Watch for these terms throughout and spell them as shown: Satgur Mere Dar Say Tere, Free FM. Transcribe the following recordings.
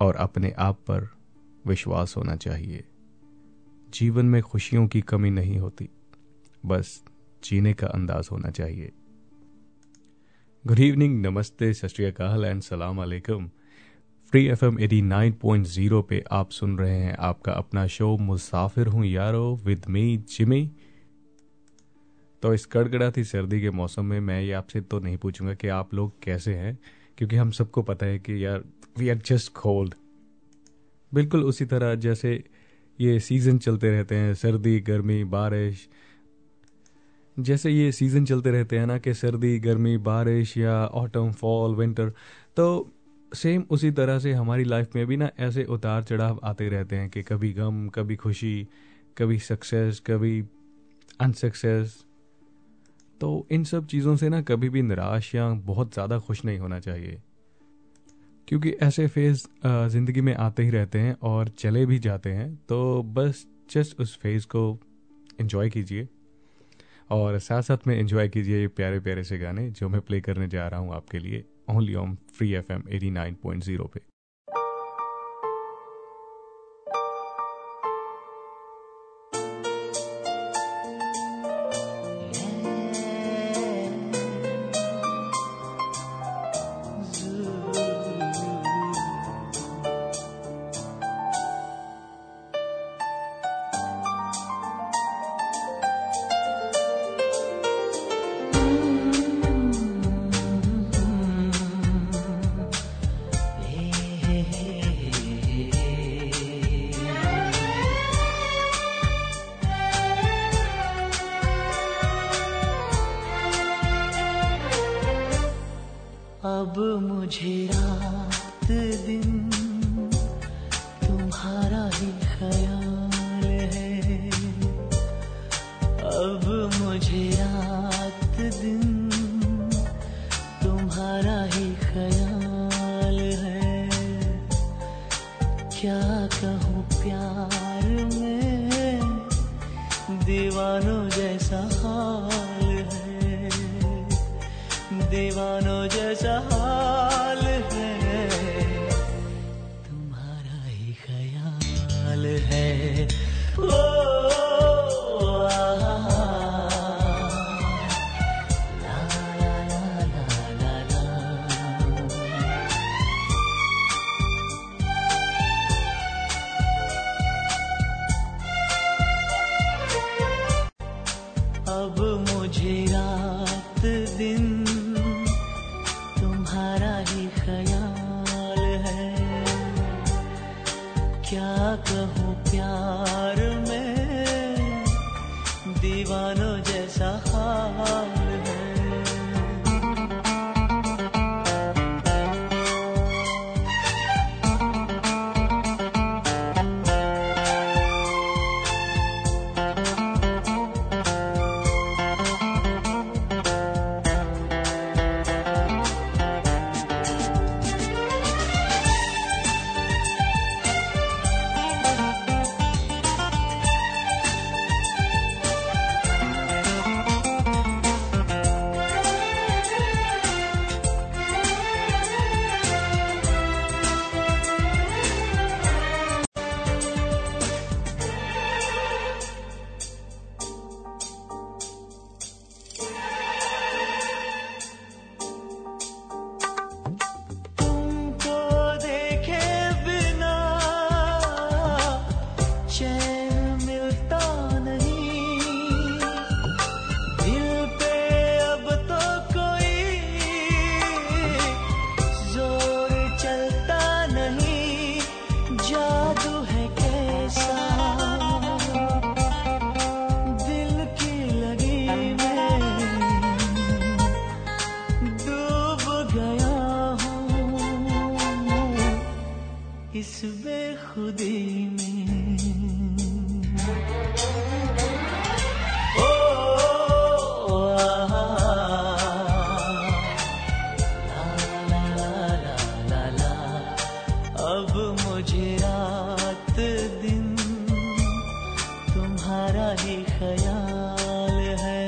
और अपने आप पर विश्वास होना चाहिए। जीवन में खुशियों की कमी नहीं होती, बस जीने का अंदाज होना चाहिए। गुड इवनिंग, नमस्ते, सत श्री अकाल एंड सलाम अलैकुम। फ्री एफएम 89.0 पे आप सुन रहे हैं आपका अपना शो मुसाफिर हूँ यारो विद मी जिमी। तो इस कड़कड़ाती सर्दी के मौसम में मैं ये आपसे तो नहीं पूछूंगा कि आप लोग कैसे हैं, क्योंकि हम सबको पता है कि यार वी आर जस्ट कोल्ड। बिल्कुल उसी तरह जैसे ये सीज़न चलते रहते हैं, सर्दी गर्मी बारिश, जैसे ये सीज़न चलते रहते हैं ना, कि सर्दी गर्मी बारिश या ऑटम फॉल विंटर, तो सेम उसी तरह से हमारी लाइफ में भी ना ऐसे उतार चढ़ाव आते रहते हैं कि कभी गम, कभी खुशी, कभी सक्सेस, कभी अनसक्सेस। तो इन सब चीज़ों से ना कभी भी निराश या बहुत ज़्यादा खुश नहीं होना चाहिए, क्योंकि ऐसे फेज़ ज़िंदगी में आते ही रहते हैं और चले भी जाते हैं। तो बस जस्ट उस फेज़ को एंजॉय कीजिए और साथ साथ में एंजॉय कीजिए ये प्यारे प्यारे से गाने जो मैं प्ले करने जा रहा हूँ आपके लिए ओनली ऑन फ्री एफएम 89.0 पे। अब मुझे रात दिन तुम्हारा ही ख्याल है, अब मुझे रात दिन तुम्हारा ही ख्याल है। क्या कहूँ प्यार में दीवानों जैसा हाल है, दीवानों जैसा हाल है, तुम्हारा ही ख्याल है। ओ ला ला ला ला ला ला। अब मुझे रात दिन क्या कहूँ प्यार में ही ख्याल है,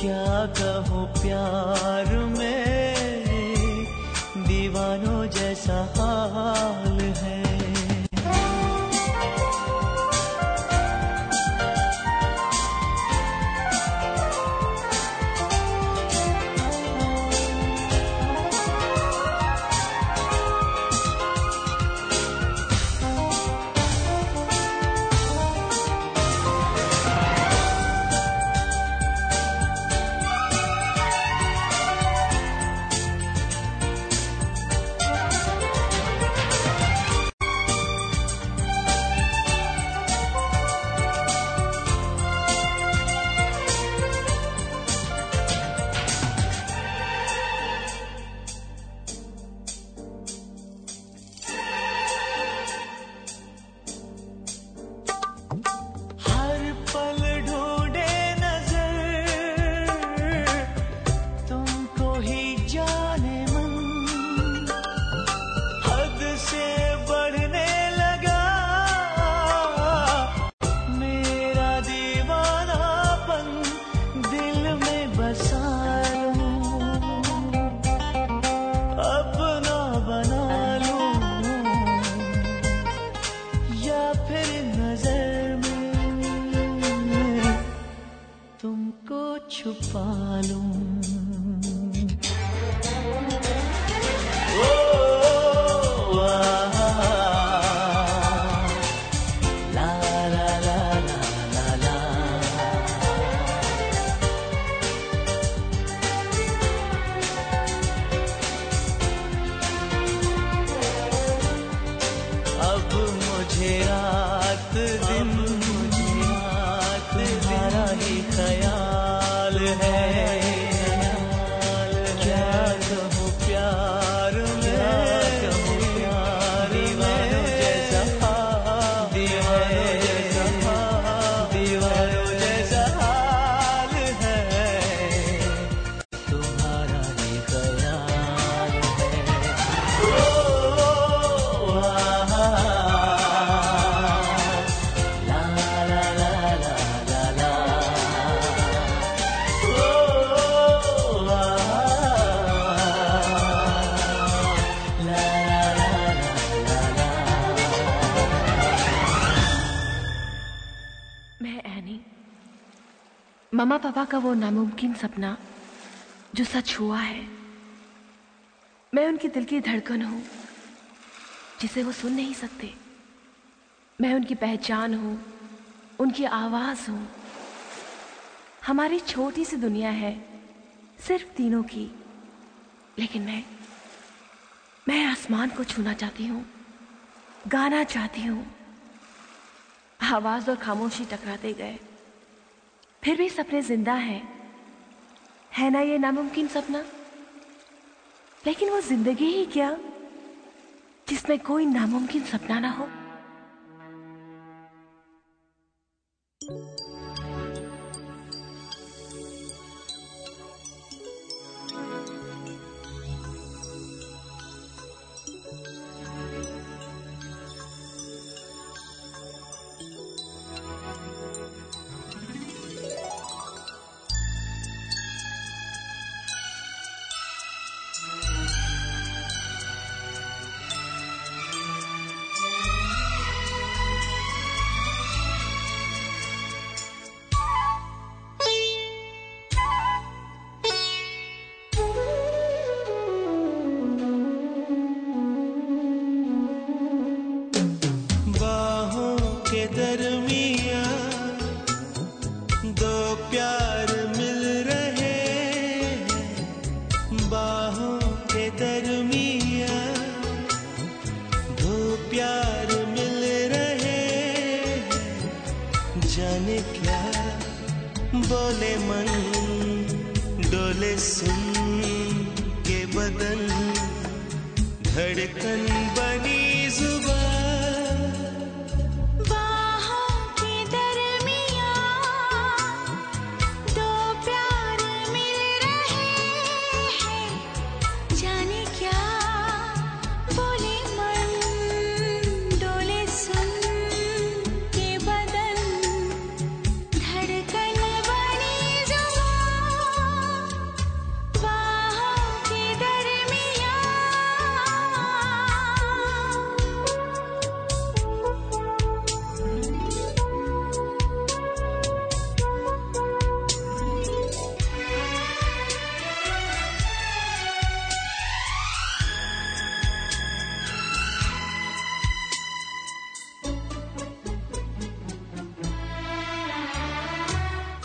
क्या कहूँ प्यार में दीवानों जैसा हाल है। मामा पापा का वो नामुमकिन सपना जो सच हुआ है, मैं उनकी दिल की धड़कन हूँ जिसे वो सुन नहीं सकते। मैं उनकी पहचान हूँ, उनकी आवाज़ हूँ। हमारी छोटी सी दुनिया है सिर्फ तीनों की, लेकिन मैं आसमान को छूना चाहती हूँ, गाना चाहती हूँ। आवाज़ और खामोशी टकराते गए, फिर भी सपने जिंदा हैं, है ना ये नामुमकिन सपना। लेकिन वो जिंदगी ही क्या जिसमें कोई नामुमकिन सपना ना हो।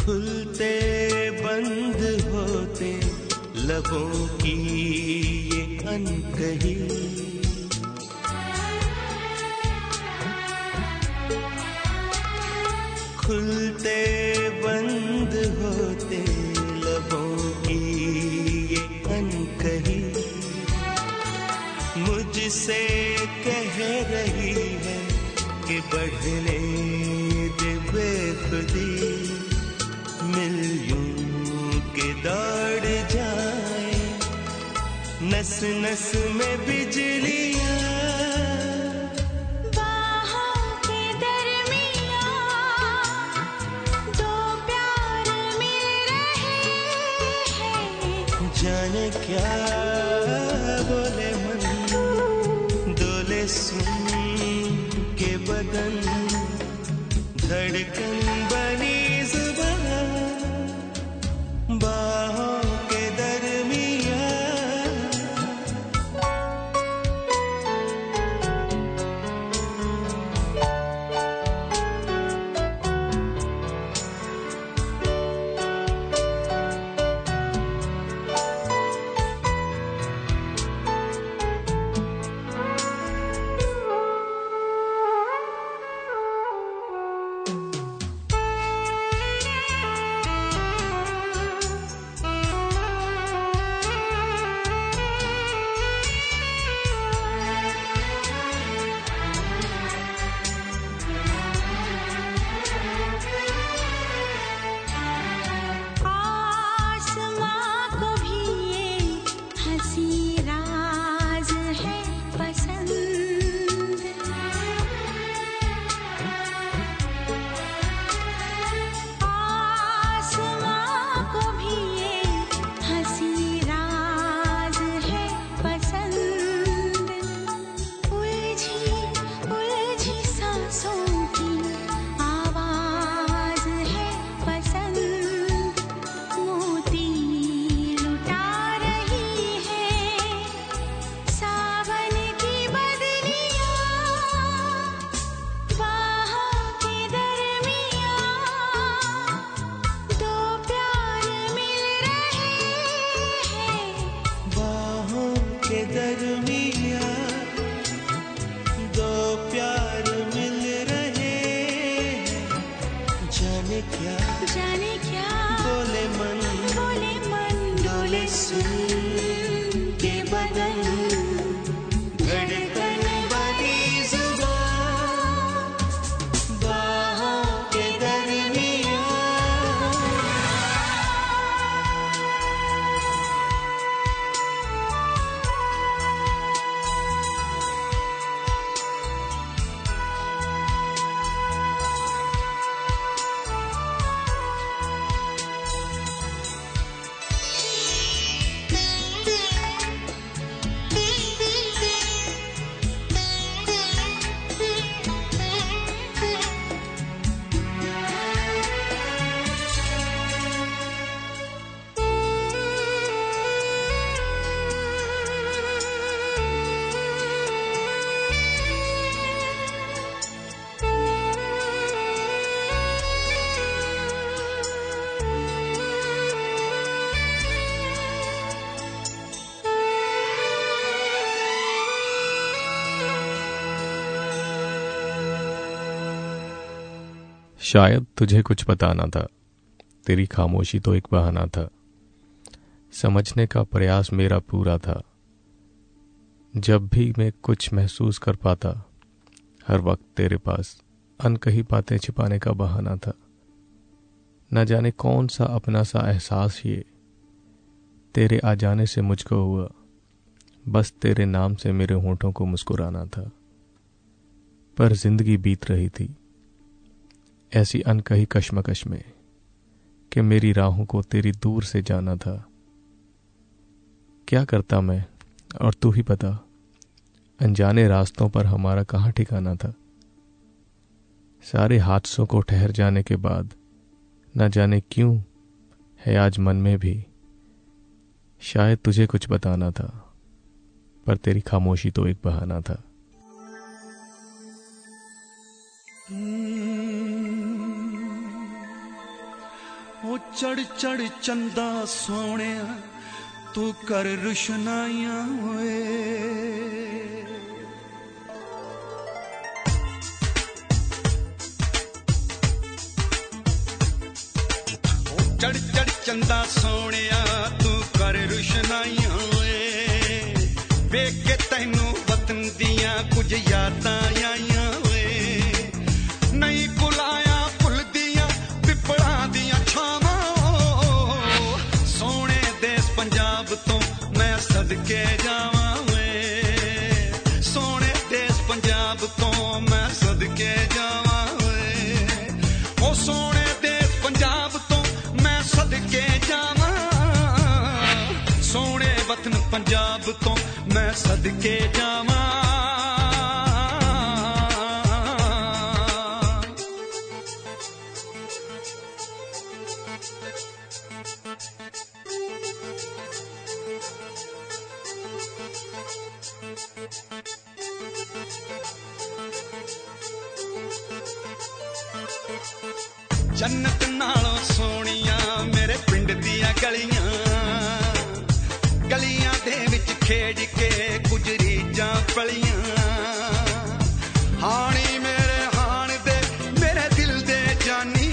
खुलते बंद होते लबों की ये अनकही, खुलते बंद होते लबों की ये अनकही मुझसे कह रही है कि बढ़ने दे बेखुदी, मिल यूं के दौड़ जाए नस नस में बिजलियां। जाने क्या बोले मन डोले सुन के बदन, धड़कन बनी जुबान बाहों के शायद तुझे कुछ बताना था, तेरी खामोशी तो एक बहाना था, समझने का प्रयास मेरा पूरा था। जब भी मैं कुछ महसूस कर पाता हर वक्त तेरे पास अनकही बातें छिपाने का बहाना था। न जाने कौन सा अपना सा एहसास ये तेरे आ जाने से मुझको हुआ, बस तेरे नाम से मेरे होंठों को मुस्कुराना था। पर जिंदगी बीत रही थी ऐसी अनकही कश्मकश में कि मेरी राहों को तेरी दूर से जाना था। क्या करता मैं और तू ही पता, अनजाने रास्तों पर हमारा कहाँ ठिकाना था। सारे हादसों को ठहर जाने के बाद न जाने क्यों है आज मन में भी शायद तुझे कुछ बताना था, पर तेरी खामोशी तो एक बहाना था। ओ चढ़ चढ़ चंदा सोने तू कर रुशनाइयां होए। चढ़ चढ़ चंदा सोने तू कर रुशनाइयां होए। वेख के तैनू वतन दिया कुछ यादां आईयां होए। नहीं भुलाया फुल दिया पिपड़ा दिया छावां सोने देश पंजाब तो मैं सदके जावां होए। सोने देश पंजाब तो मैं सदके जावां होए। ओ सोने देश पंजाब तो मैं सदके जावां। सोने वतन पंजाब तो मैं सदके जावां। जन्नत नालों सोनिया मेरे पिंड दिया गलियां। गलियां दे विच खेड़ के गुजरी जा पलियां। हानी मेरे हान दे मेरे दिल दे जानी।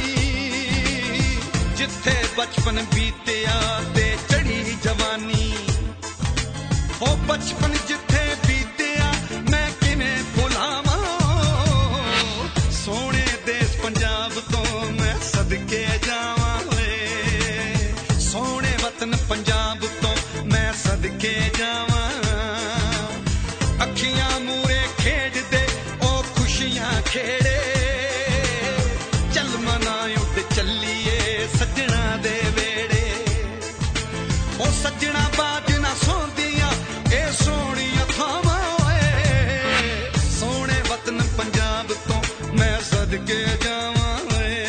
जिथे बचपन बीतिया ते चढ़ी जवानी। ओ बचपन जिथे बीतिया मैं किवें भुलावां। सोने देश पंजाब तो मैं सदके जावां होए। सोने वतन पंजाब तो मैं सदके जावां। अखियां मूरे खेड़ दे ओ खुशियां खेड़े। चल मनाओ ते चलिए सजना दे वेड़े। ओ सजना बाज ना सोंदियां ए सोनियां थावां होए। सोने वतन पंजाब तो मैं सदके जावां होए।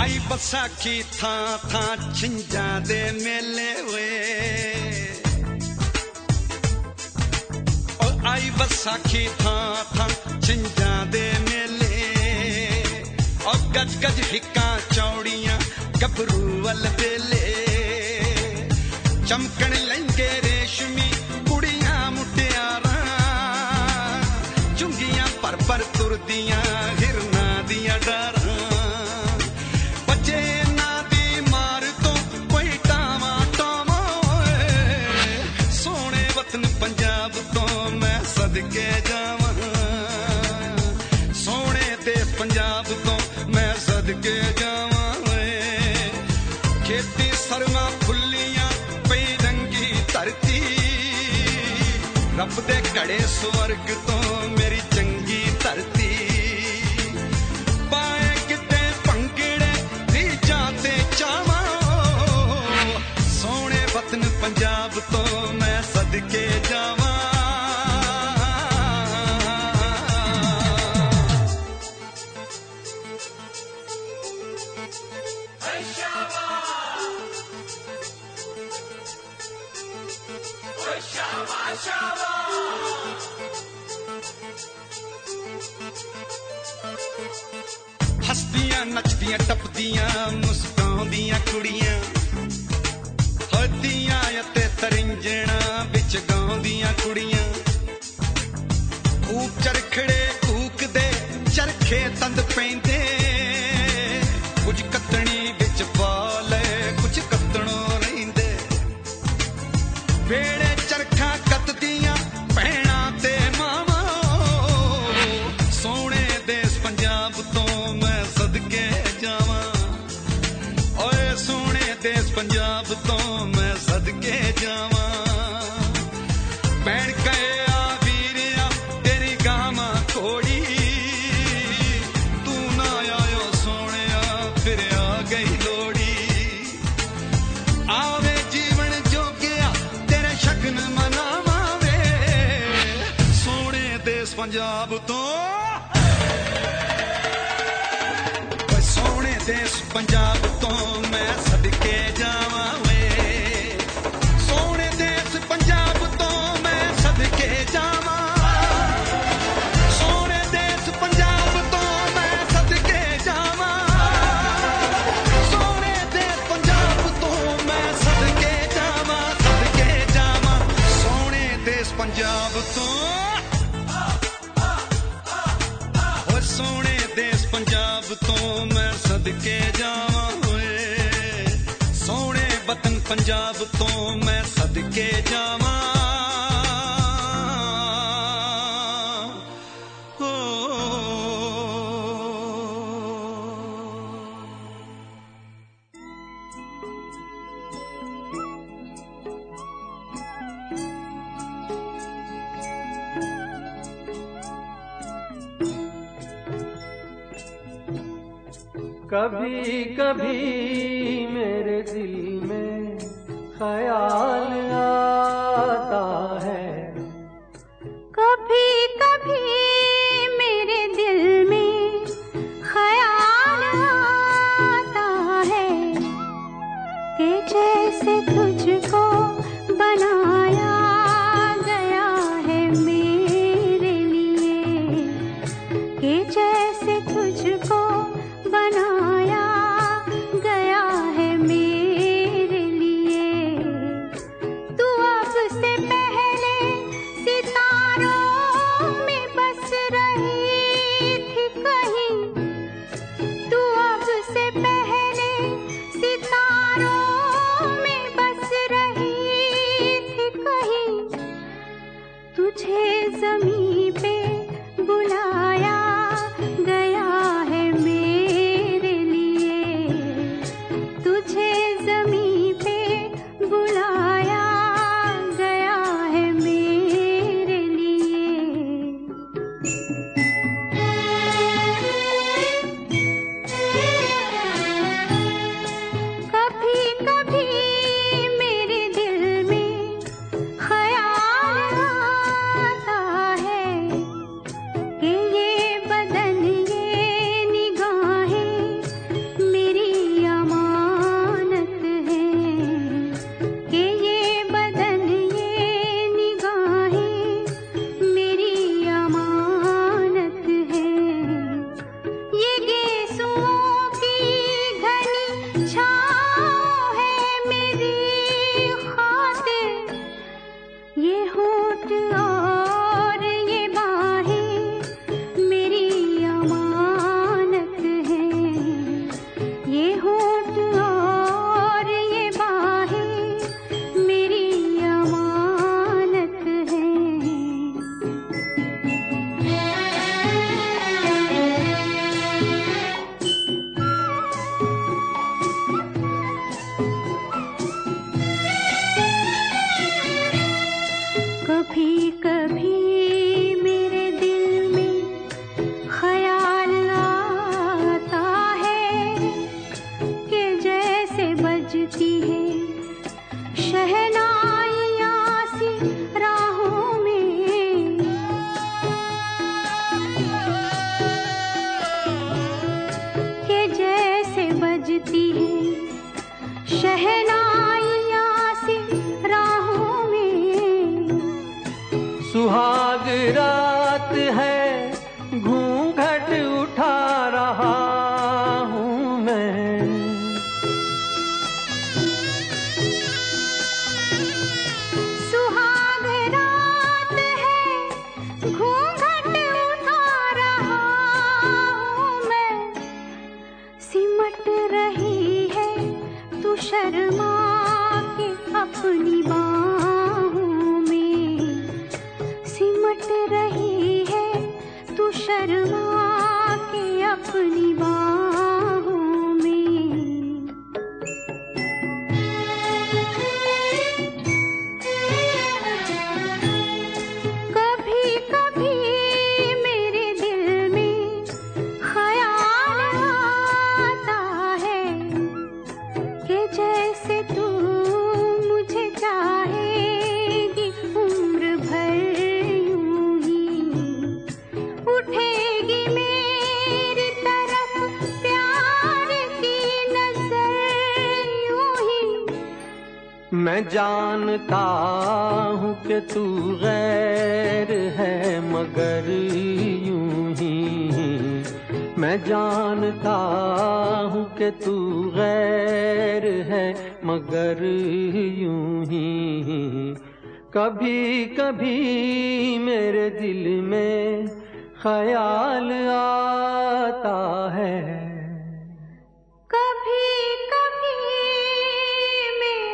आई बसाखी था छिंजा दे मेले हुए। और आई बसाखी था छिंजा दे मेले। और गज गज हिक्का चौड़ियां गबरू वल बेले। चमकन लहंगे रेशमी कुड़ियां मुटियारा। चुंगियां पर तुरदियां हिरना दिया डारा। सदके जावां सोने देश पंजाब तो मैं सदके जावां होए। खेती सरमा फुल्लियां पई रंगी धरती। रब दे घड़े स्वर्ग तो मेरी चंगी धरती। पाए किते भंगड़े दी जाते चावां। सोने वतन पंजाब तो मैं सदके जावां। हस्तियां नचदियां टपदियां मुस्काउंदियां कुड़ियां। हद्दियां ते तरिंजणा विच गाउंदियां कुड़ियां। खूब चरखड़े कूकदे चरखे तंद पैंदे। कुछ कतणी विच पाले कुछ कतणों रहिंदे। बेड़े चरखा कतदियां भैणां ते मावां। सोने देश पंजाब तो मैं सदके जावां। ओए सोने देश पंजाब तो मैं सदके जावां। भैण कहे आ वीरिया तेरी गामा कोड़ी। तू ना आयो सोने फिर आ गई लोड़ी। आवे जीवन जो गया तेरे शगन मनावां वे। सोने देश पंजाब तो सोने देश पंजाब तो मैं सदके जावां वे। सोने वतन पंजाब तो मैं सदके जावा। कभी कभी मेरे दिल में ख्याल आता है, कभी कभी मेरे दिल में ख्याल आता है कि जैसे तुझको बनाया गया है मेरे लिए, कि जैसे तुझको बनाया गया है मेरे लिए। तू अब से पहले सितारों में बस रही थी कहीं, तू अब से पहले सितारों में बस रही थी कहीं। तुझे जमीन पे बुलाया गया है मेरे लिए, तुझे जमीन पे बुलाया गया है मेरे लिए। कभी कभी मेरे दिल में ख्याल आता है कि ये बदन ये निगाहें मेरी अमानत है, कि ये बदन ये निगाहें मेरी अमानत है। ये गेसुओं की घनी छाँव है मेरी खातिर, ये होंठ और ये बाहें मेरी अमानत है, ये होंठ और ये बाहें मेरी अमानत है। कभी कभी मेरे दिल में ख्याल आता है कि जैसे बजती है शहनाइयाँ सी राहों में, कि जैसे बजती है शहनाइयाँ सी राहों में। सुहाग रात है घूंघट उठा रहा हूँ मैं, सुहाग रात है घूंघट उठा रहा हूँ मैं। सिमट रही है तू शर्मा के अपनी बाहों में, सिमट रही है तू शर्मा के अपनी बाहों में। कभी कभी मेरे दिल में ख्याल आता है कि जैसे तू मुझे चाहेगी उम्र भर यूं ही, उठेगी मेरी तरफ प्यार की नजर यूं ही। मैं जानता हूँ कि तू गैर है मगर यूं ही, मैं जानता हूँ कि तू गैर है मगर यूं ही। कभी कभी मेरे दिल में ख्याल आता है, कभी कभी मेरे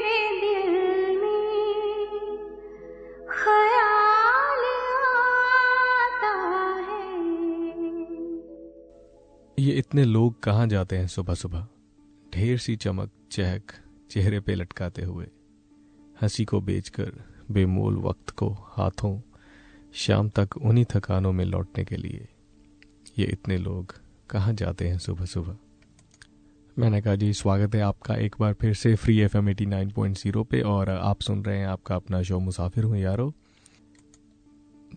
इतने लोग कहाँ जाते हैं सुबह सुबह, ढेर सी चमक चहक चेहरे पे लटकाते हुए, हंसी को बेचकर बेमोल वक्त को हाथों, शाम तक उन्हीं थकानों में लौटने के लिए। ये इतने लोग कहाँ जाते हैं सुबह सुबह। मैंने कहा जी स्वागत है आपका एक बार फिर से फ्री एफएम 89.0 पे, और आप सुन रहे हैं आपका अपना शो मुसाफिर हूँ यारो।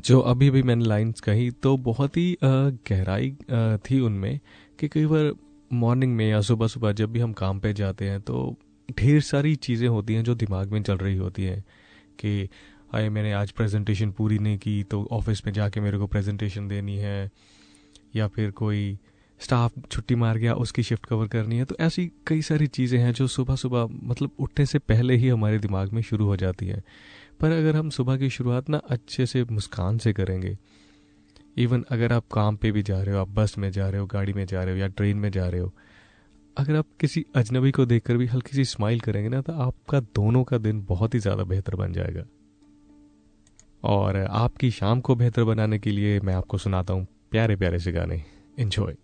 जो अभी भी मैंने लाइन्स कही तो बहुत ही गहराई थी उनमें कि कई बार मॉर्निंग में या सुबह सुबह जब भी हम काम पे जाते हैं तो ढेर सारी चीज़ें होती हैं जो दिमाग में चल रही होती हैं कि अरे मैंने आज प्रेजेंटेशन पूरी नहीं की तो ऑफिस में जाके मेरे को प्रेजेंटेशन देनी है, या फिर कोई स्टाफ छुट्टी मार गया उसकी शिफ्ट कवर करनी है। तो ऐसी कई सारी चीज़ें हैं जो सुबह सुबह मतलब उठने से पहले ही हमारे दिमाग में शुरू हो जाती हैं। पर अगर हम सुबह की शुरुआत ना अच्छे से मुस्कान से करेंगे, इवन अगर आप काम पे भी जा रहे हो, आप बस में जा रहे हो, गाड़ी में जा रहे हो या ट्रेन में जा रहे हो, अगर आप किसी अजनबी को देखकर भी हल्की सी स्माइल करेंगे ना तो आपका दोनों का दिन बहुत ही ज़्यादा बेहतर बन जाएगा। और आपकी शाम को बेहतर बनाने के लिए मैं आपको सुनाता हूँ प्यारे प्यारे से गाने। एंजॉय।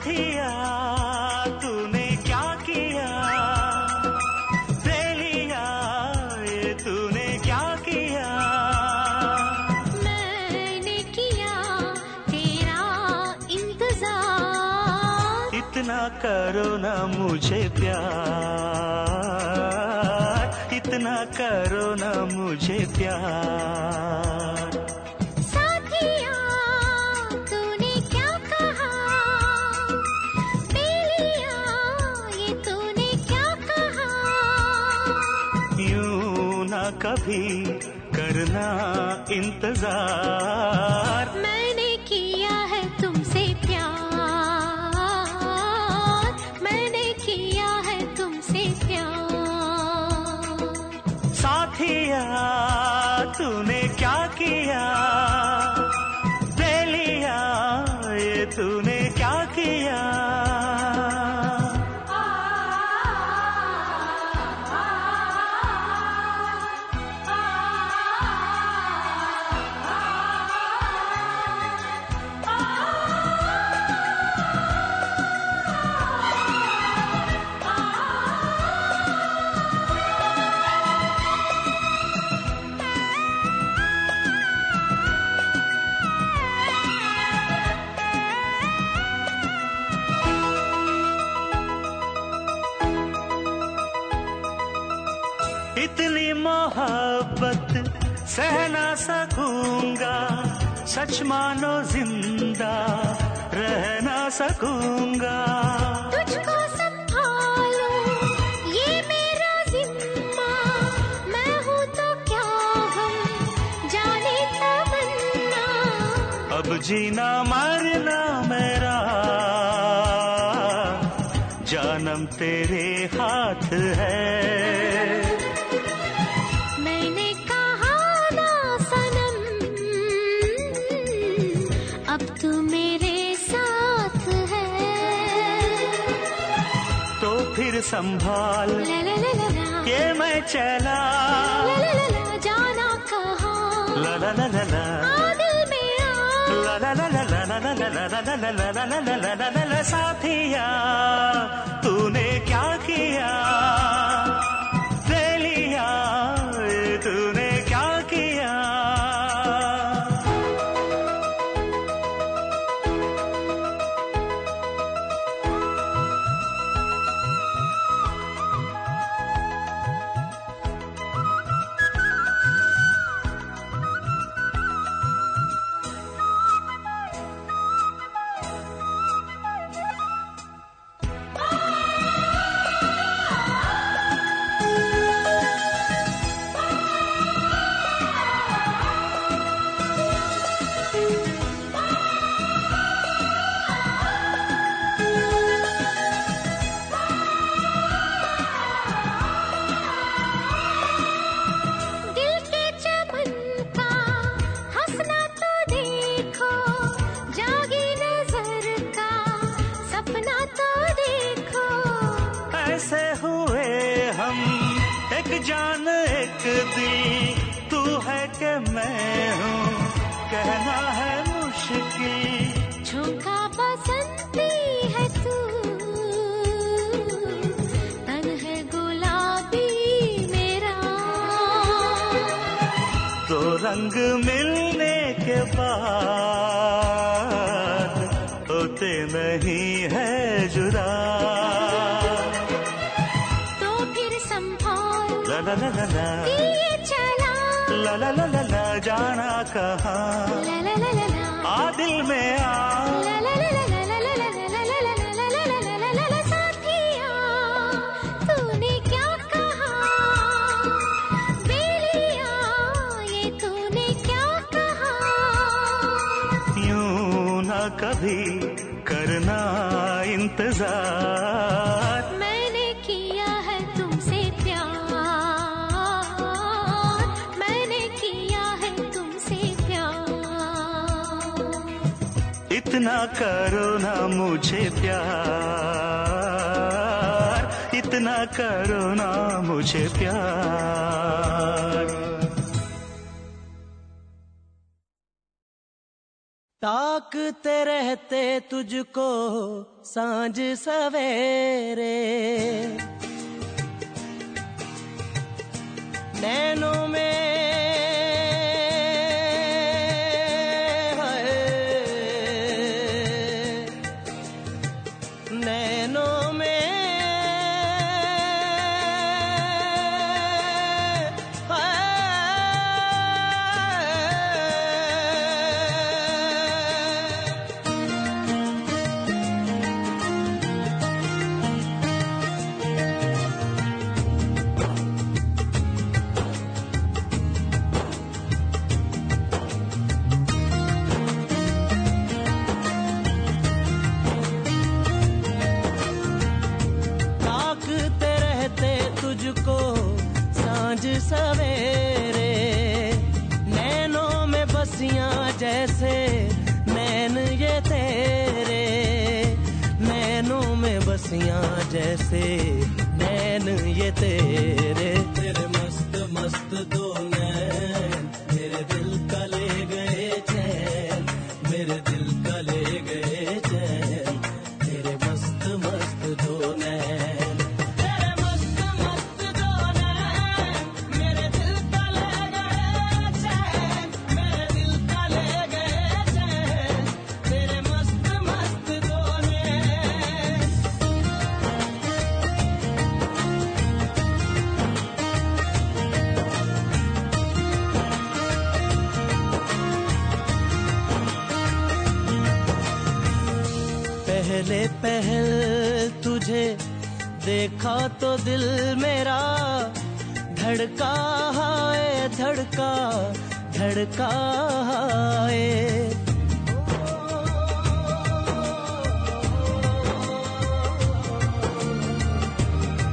साथिया तूने क्या किया, सहेलिया ये तूने क्या किया। मैंने किया तेरा इंतजार, इतना करो ना मुझे प्यार, इतना करो ना मुझे प्यार। कभी करना इंतजार, मैंने किया है तुमसे प्यार, मैंने किया है तुमसे प्यार। साथिया तूने क्या किया, सहेलिया ये तूने क्या किया। इतनी मोहब्बत सह ना सकूंगा, सच मानो जिंदा रह ना सकूंगा। तुझको संभालो ये मेरा जिम्मा, मैं हूँ तो क्या हम जाने तमन्ना। अब जीना मरना मेरा जानम तेरे हाथ है। अब तू मेरे साथ है तो फिर संभाल ये मैं चला जाना कहाँ। ला ला ला ला ला ला ला ला ला ला ला ला ला ला ला। साथिया तूने क्या किया, सहेलिया तूने क्या किया। जान एक दिल तू है के मैं हूँ, कहना है मुश्किल। झोंका बसंती है तू, तन है गुलाबी मेरा। तो रंग मिलने के बाद होते नहीं है जुदा। ला ला ला ला दिए चला ला ला ला ला ला जाना कहाँ। ला ला ला ला ला आ दिल में आ ला ला ला ला ला ला ला ला ला ला ला। साथिया तूने क्या कहा, बेलिया ये तूने क्या कहा। यूं ना कभी करना इंतजार, मैंने किया है तुमसे प्यार, इतना करो ना मुझे प्यार, इतना करो ना मुझे प्यार। ताकते रहते तुझको सांझ सवेरे, नैनों में सवेरे, नैनों में बसियां जैसे नैन ये तेरे, नैनों में बसियां जैसे नैन ये तेरे, तेरे मस्त मस्त दो नैन मेरे दिल का ले गए चैन, मेरे दिल का ले गए चैन, तेरे मस्त मस्त दो नैन। पहले पहल तुझे देखा तो दिल मेरा धड़का हाय धड़का धड़का हाय,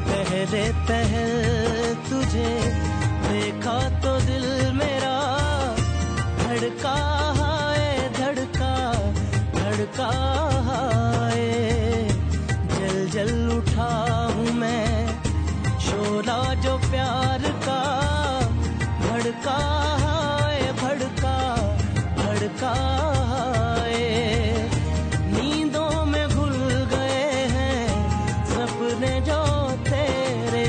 पहले पहल तुझे देखा तो दिल मेरा धड़का हाय धड़का धड़का हाय, जल जल उठा हूँ मैं शोला जो प्यार का, भड़का हाय भड़का भड़का हाय, नींदों में घुल गए हैं सपने जो तेरे,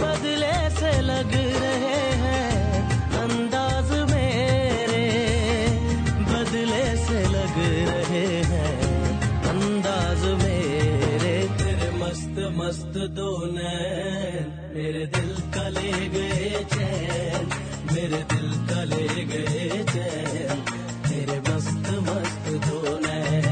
बदले से लग रहे हैं अंदाज मेरे, बदले से लग रहे हैं अंदाज मेरे, तेरे मस्त मस्त दो नैन मेरे दिल का ले गए चैन, मेरे दिल का ले गए चैन, तेरे मस्त मस्त दो नैन।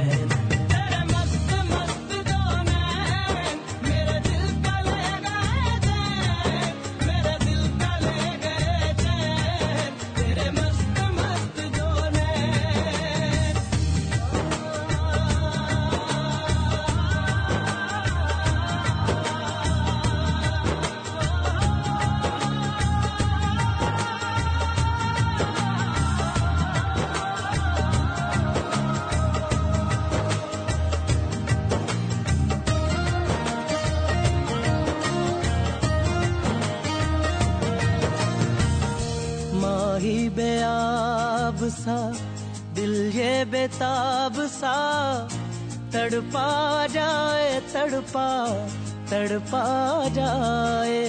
सा दिल ये बेताब सा तड़पा जाए तड़पा तड़पा जाए,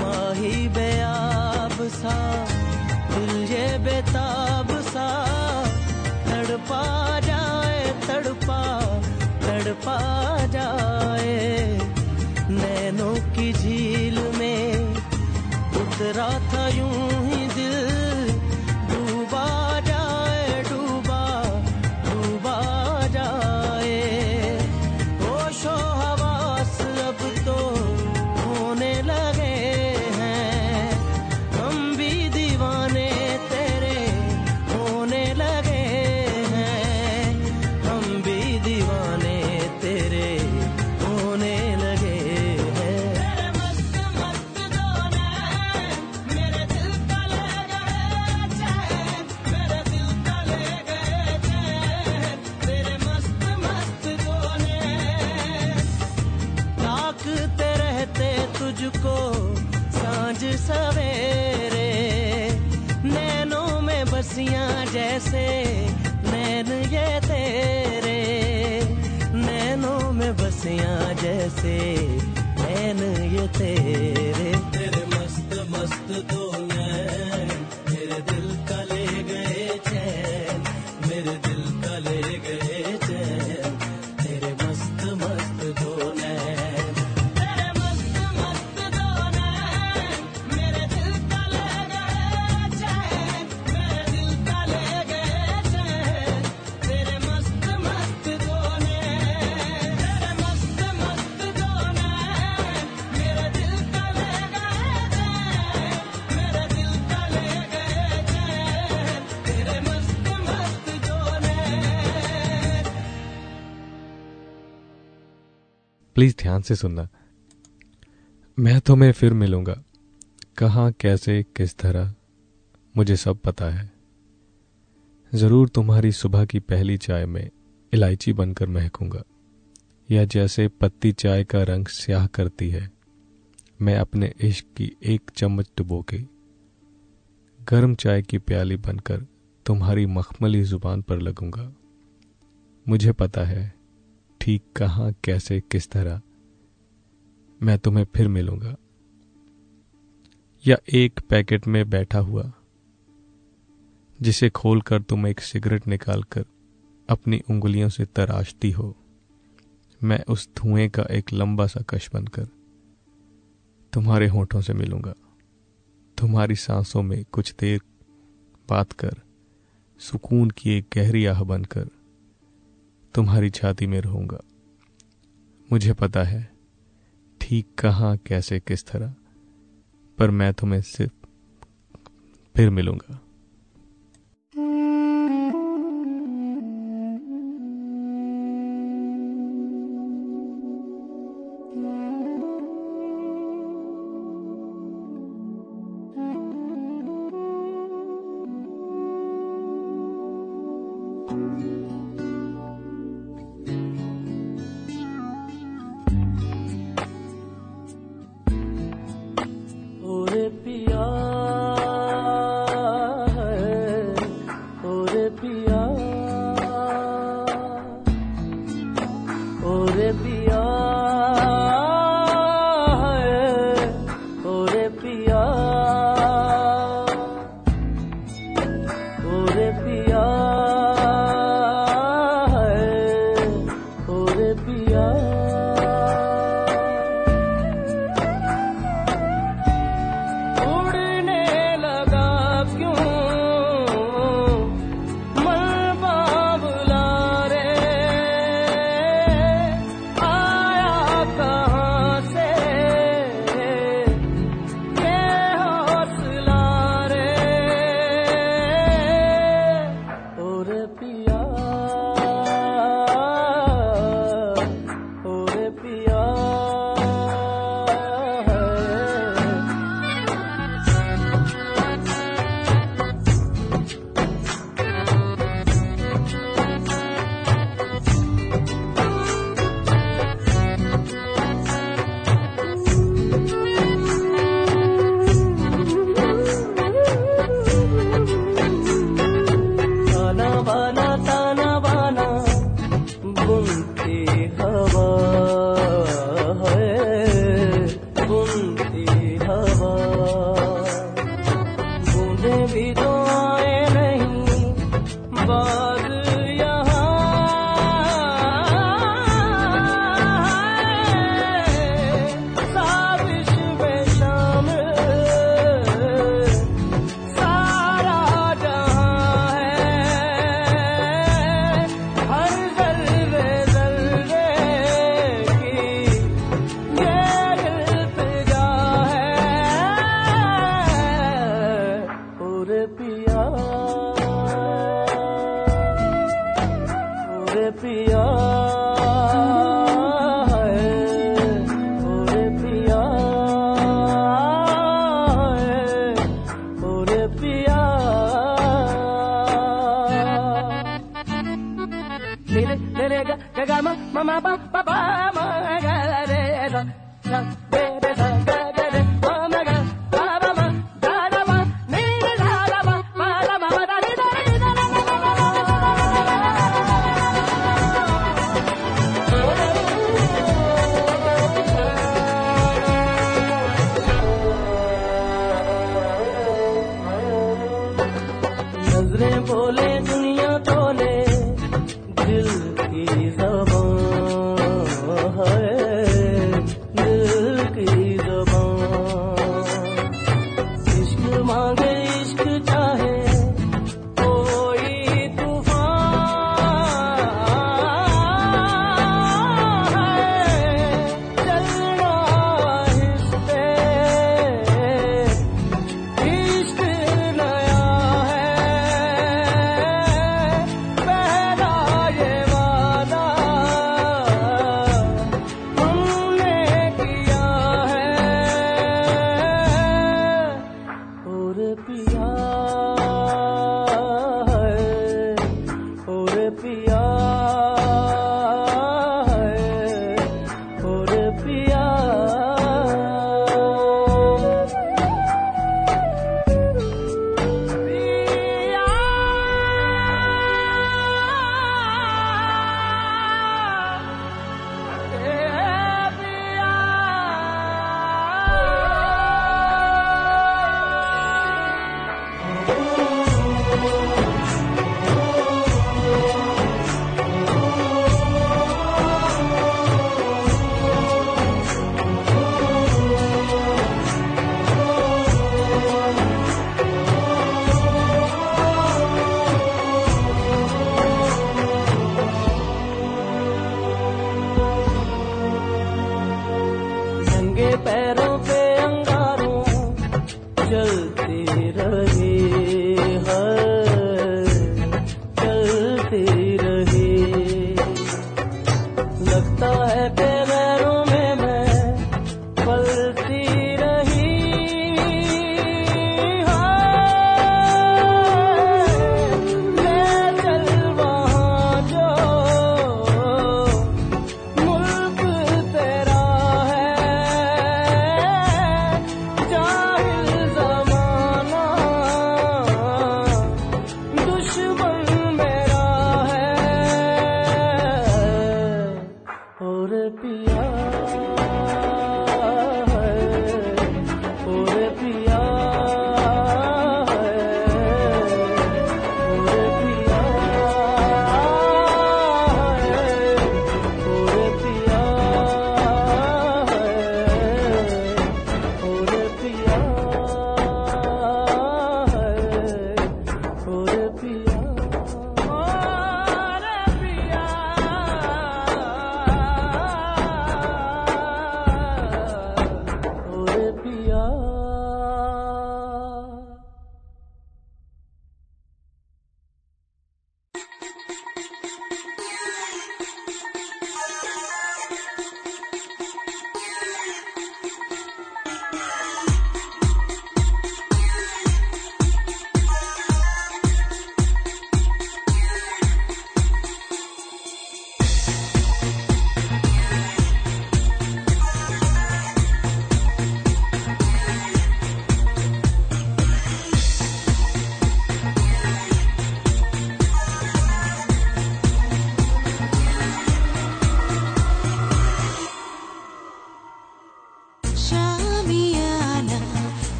माही बेआब सा दिल ये बेताब सा तड़पा जाए तड़पा तड़पा जाए, नैनों की झील में उतरा था यूं ही दिल, डूबा जाए डूबा डूबा जाए, होशो हवास अब तो होने लगे हैं, हम भी दीवाने तेरे होने लगे हैं, हम भी दीवाने तेरे होने लगे हैं। तेरे मस्त मस्त दो नैन मेरे दिल का हंसियाँ जैसे नैन ये तेरे, नैनों में बसियाँ जैसे नैन ये तेरे। तेरे मस्त मस्त दो नैन मेरे दिल का ले गए चैन, मेरे दिल का ले गए चैन, तेरे मस्त मस्त दो नैन। तेरे मस्त मस्त दो नैन मेरे दिल का ले गए चैन, मेरे दिल का ले गए चैन, तेरे मस्त मस्त दो नैन। तेरे मस्त मस्त दो नैन मेरे दिल का ले गए चैन, मेरे दिल का ले गए चैन, तेरे मस्त मस्त दो नैन। प्लीज़ ध्यान से सुनना। मैं तुम्हें फिर मिलूंगा, कहाँ कैसे किस तरह मुझे सब पता है। ज़रूर तुम्हारी सुबह की पहली चाय में इलायची बनकर महकूंगा, या जैसे पत्ती चाय का रंग स्याह करती है, मैं अपने इश्क की एक चम्मच डुबो के गर्म चाय की प्याली बनकर तुम्हारी मखमली जुबान पर लगूंगा। मुझे पता है ठीक कहाँ कैसे किस तरह मैं तुम्हें फिर मिलूंगा, या एक पैकेट में बैठा हुआ जिसे खोलकर तुम एक सिगरेट निकालकर अपनी उंगलियों से तराशती हो, मैं उस धुएं का एक लंबा सा कश बनकर तुम्हारे होठों से मिलूंगा। तुम्हारी सांसों में कुछ देर बात कर सुकून की एक गहरी आह बनकर तुम्हारी छाती में रहूंगा। मुझे पता है ठीक कहाँ कैसे किस तरह, पर मैं तुम्हें सिर्फ फिर मिलूंगा।